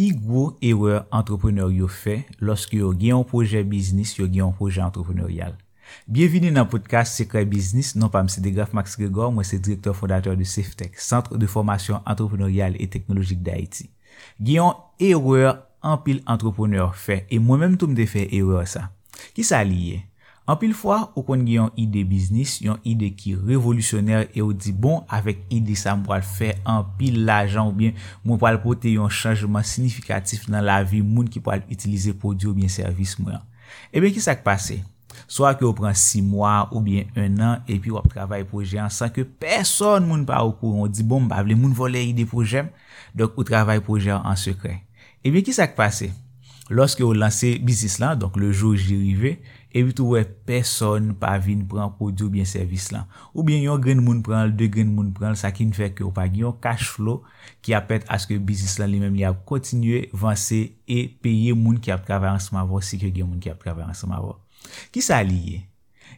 pi gros erreur entrepreneur yo fait lorsque yo gen un projet business, yo gen un projet entrepreneurial. Bienvenue dans le podcast Secret Business. Non pas monsieur Degraf Max Gregor, moi c'est directeur fondateur de CEFTEC, Centre de formation entrepreneuriale et technologique d'Haïti. Gen un erreur en pile entrepreneur fait et moi-même tout me fait erreur ça. Qui ça lié? En pile fois, ou kon gen yon idée business, yon idée qui révolutionnaire et ou dit bon, avec idée ça m'pwa l'fè en pile l'argent ou bien m'pwa l'pote yon changement significatif dans la vie moun qui pwa l'utiliser produit ou bien service moi. Eh bien, qui ça passé? Soit que ou prend 6 mois ou bien 1 an et puis ou travaille projet sans que personne moun pa au courant, dit bon, m'pa vle moun voler idée projet, donc ou travaille projet en secret. Eh bien, qui ça passé? Lorsque vous lancez business là, donc le jour j'y arrivé, et puis tout personne pas vinn prend produit ou bien service là. Ou bien yon grain moun prend, deux grain moun prend, ça qui ne fait que ou pas yon cash flow qui appelle à ce que business là lui-même il a continué avancer et payer moun qui a travaillé ensemble avant, si que yon moun qui a travaillé ensemble avant. Qui ça lié?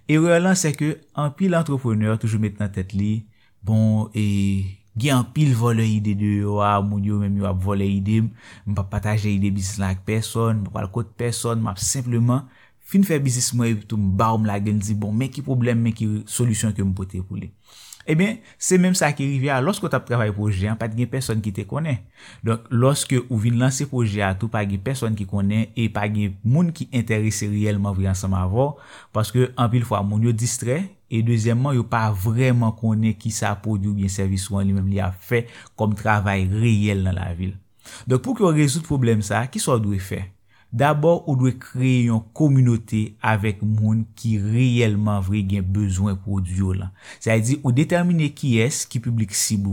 Erreur là c'est que en pile entrepreneur toujours mettre dans tête li bon et gen en pile voler idée de yo a moun yo même yo a voler idée m'pa partager idée business là avec personne m'pa le côté personne m'a simplement fin faire business moi et tout m'ba la gueule dit bon mais qui problème mais qui solution que m'poter pour lui. Eh bien c'est même ça qui arrive à lorsque t'as travaillé projet pas de personne qui te connaît. Donc lorsque ou vinn lancer projet à tout pas de personne qui connaît et pas de monde qui intéressé réellement vrai ensemble avant parce que en pile fois moun yo distrait. Et deuxièmement, yo pas vraiment connaît qui ça produit ou bien service ou lui-même li a fait comme travail réel dans la ville. Donc pour que résoudre problème ça, qui soit doit faire? D'abord, on doit créer une communauté avec monde qui réellement vrai gain besoin produit là. Ça veut dire on déterminer qui est qui public cible,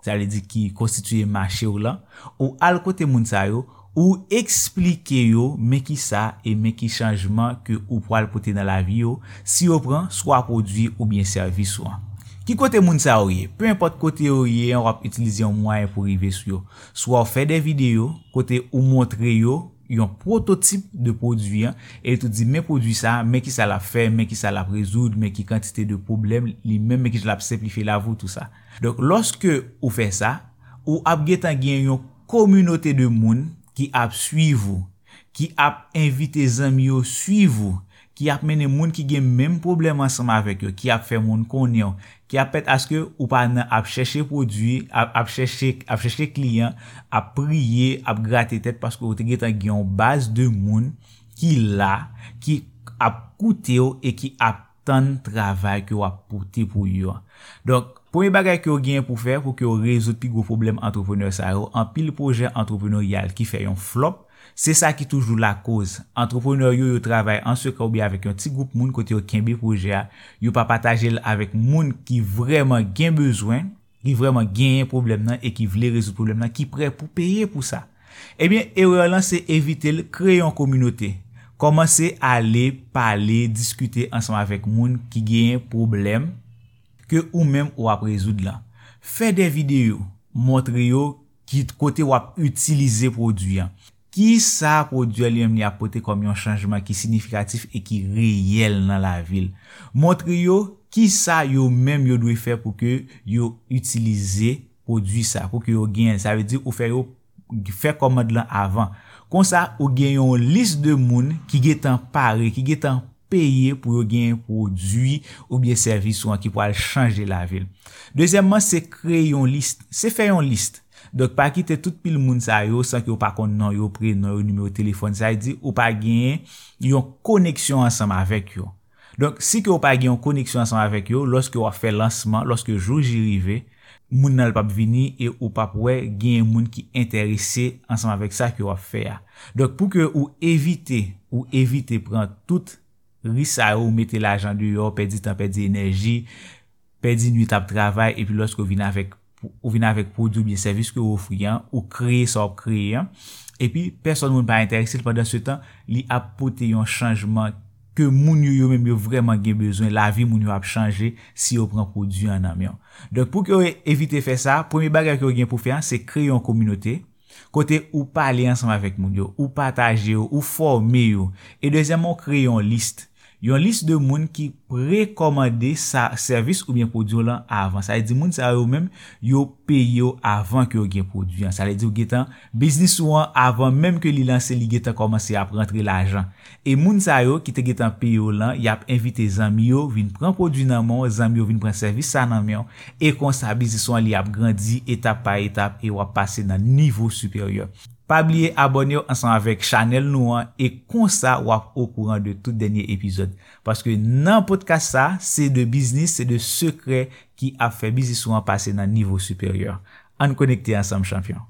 ça veut dire qui constitue marché là, ou al côté monde ça yo ou expliquer yo mais qui ça et mais qui changement que ou pour apporter dans la vie yo si on prend soit produit ou bien service soit qui côté moun ça oyé peu importe côté oyé on va utiliser un moyen pour arriver sur yo soit on fait des vidéos côté ou montrer yo un prototype de produit et tout dit mais produit ça mais qui ça l'a fait mais qui ça l'a résoudre mais qui quantité de problèmes les mêmes mais qui l'a simplifier la vie tout ça donc lorsque on fait ça ou a gagné une communauté de moun qui a suivre, qui a invité amis au suivre, qui a mené monde qui gagne même problème ensemble avec eux, qui a fait monde connaître, qui a fait à ce que ou pas à chercher produit, à chercher client, à prier, à gratter tête parce que vous avez une base de monde qui là, qui a coûté et qui a tant de travail que vous apportez pour eux. Donc premier bagage que vous gagnez pour faire pour que vous résoudre plus gros problème entrepreneur ça en pile projet entrepreneurial qui fait un flop, c'est ça qui toujours la cause. Entrepreneur yo travaille en secret ou bien avec un petit groupe monde côté aucun projet, yo pas partager avec monde qui vraiment gain besoin, qui vraiment gain problème là et qui veut résoudre problème là, qui prêt pour payer pour ça. Eh bien, erreur là c'est éviter le créer une communauté. Commencer à aller parler, discuter ensemble avec monde qui gain problème que ou même ou à résoudre là. Faire des vidéos, montrer yo qui côté ou à utiliser produit. Qui ça produit lui-même li apporter comme un changement qui significatif et qui réel dans la ville. Montrer yo qui ça yo même yo doit faire pour que yo utiliser produit ça pour que yo gain. Ça veut dire ou faire yo faire commande là avant. Comme ça ou gain une liste de monde qui gain paré, qui gain payer pour gagner un produit ou bien service ou qui pourra changer la ville. Deuxièmement, c'est créer une liste, c'est faire une liste. Donc pas quitter tout pile monde ça yo sans que ou pas connait nom yo, prénom yo, numéro téléphone, ça veut dire ou pas gagner une connexion ensemble avec yo. Donc si que ou pas gagner une connexion ensemble avec yo, lorsque on fait lancement, lorsque jour j'y arrivé, moun nan pa venir et ou pas poué gagner monde qui intéressé ensemble avec ça que on fait. Donc pour que ou éviter prendre toute risa ou mettez l'argent dehors, perdit temps, perdit énergie, perdit nuit à travail et puis lorsque vous venez avec produit ou bien service que vous offrez ou créer ça créer et puis personne ne pas intéressé pendant ce temps, li apporter un changement que moun yo même vraiment gen besoin, la vie moun yo a changé si yo prend produit en amion. Donc pour que éviter faire ça, premier bagage que vous gain pour faire c'est créer une communauté. Côté ou parler ensemble avec moun yo, ou partager ou former yo. Et deuxièmement, créer une liste. y a une liste de monde qui précommandé sa service ou bien produit là avant. Ça veut dire monde ça eux même yo payé avant que yo gain produit. Ça veut dire getan business ou avant même que li lancer li getan commencer à rentrer l'argent. Et monde ça yo qui te getan payé là, y a invité zami yo vinn prendre produit nan mon, zami yo vinn prendre service ça nan mon et comme ça business ou li a grandi étape par étape et ou a passer dans niveau supérieur. Pas oublier abonner ensemble avec Chanel Nouan et comme ça ou au courant de tout dernier épisode parce que dans podcast ça c'est de business, c'est de secret qui a fait business ou en passer dans niveau supérieur. On connecter ensemble champion.